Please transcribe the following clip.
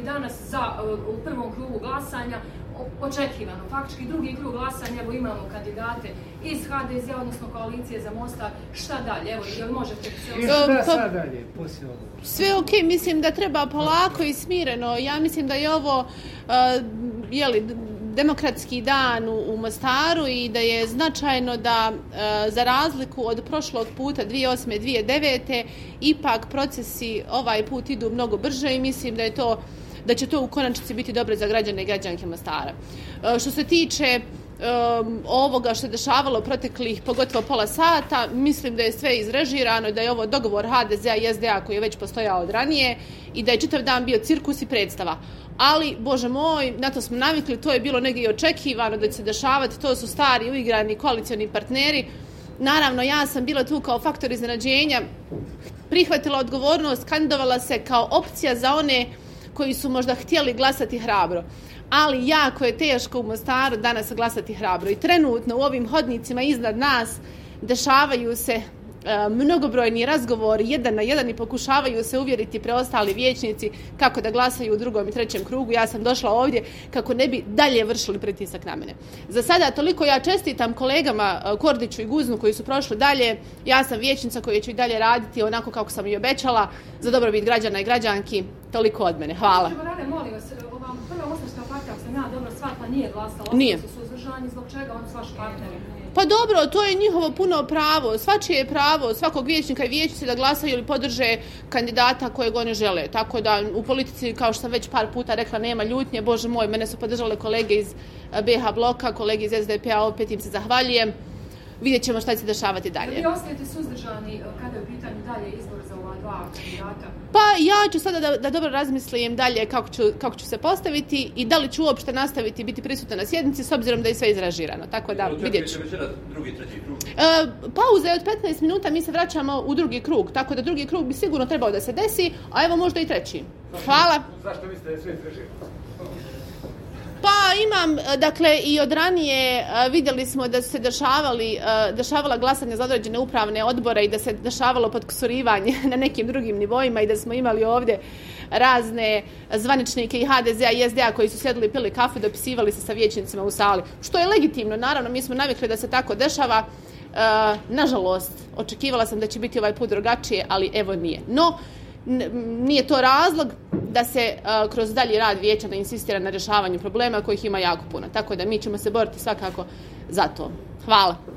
i danas u prvom krugu glasanja očekivano. Faktički drugi krug glasanja, evo imamo kandidate iz HDZ-a, odnosno koalicije za Mostar. Šta dalje? Evo, jel možete se... Šta dalje? Sve okej, mislim da treba polako i smireno. Ja mislim da je ovo, demokratski dan u Mostaru i da je značajno da za razliku od prošlog puta 2008. 2009. ipak procesi ovaj put idu mnogo brže i mislim da će to u konačnici biti dobro za građane i građanke Mostara. Što se tiče ovoga što je dešavalo proteklih pogotovo pola sata, mislim da je sve izrežirano i da je ovo dogovor HDZ-a i SDA koji je već postojao od ranije i da je čitav dan bio cirkus i predstava. Ali, bože moj, na to smo navikli, to je bilo negdje i očekivano da će se dešavati, to su stari uigrani koalicioni partneri. Naravno, ja sam bila tu kao faktor iznenađenja, prihvatila odgovornost, kandidovala se kao opcija za one koji su možda htjeli glasati hrabro. Ali jako je teško u Mostaru danas glasati hrabro. I trenutno u ovim hodnicima iznad nas dešavaju se mnogobrojni razgovori jedan na jedan i pokušavaju se uvjeriti preostali vijećnici kako da glasaju u drugom i trećem krugu. Ja sam došla ovdje kako ne bi dalje vršili pritisak na mene. Za sada toliko. Ja čestitam kolegama Kordiću i Guznu koji su prošli dalje. Ja sam vijećnica koja ću i dalje raditi onako kako sam i obećala za dobrobit građana i građanki. Toliko od mene. Hvala. Nije glasala, oni su suzdržani, zbog čega on s vaš partner? Pa dobro, to je njihovo puno pravo, svačije je pravo, svakog vijećnika i vijećnice da glasaju ili podrže kandidata kojeg one žele. Tako da u politici, kao što sam već par puta rekla, nema ljutnje, bože moj, mene su podržale kolege iz BH bloka, kolege iz SDP-a, opet im se zahvaljujem. Vidjet ćemo šta će dešavati dalje. Vi ostajete suzdržani kada je u pitanju dalje izbor za ova dva kandidata? Pa ja ću sada da dobro razmislim dalje kako ću se postaviti i da li ću uopšte nastaviti biti prisutna na sjednici s obzirom da je sve izrežirano. Tako da vidjet ću. Drugi, treći krug? Pauza je od 15 minuta, mi se vraćamo u drugi krug. Tako da drugi krug bi sigurno trebao da se desi, a evo možda i treći. Hvala. Zašto mislite da je sve izrežirano? Pa imam, dakle, i od ranije vidjeli smo da se dešavala glasanja za određene upravne odbore i da se dešavalo potkusurivanje na nekim drugim nivoima i da smo imali ovdje razne zvaničnike i HDZ-a i SDA koji su sjedili, pili kafu i dopisivali se sa vijećnicima u sali. Što je legitimno, naravno, mi smo navikli da se tako dešava. Nažalost, očekivala sam da će biti ovaj put drugačije, ali evo nije. No, nije to razlog da se kroz dalji rad vijeća da insistira na rješavanju problema kojih ima jako puno. Tako da mi ćemo se boriti svakako za to. Hvala.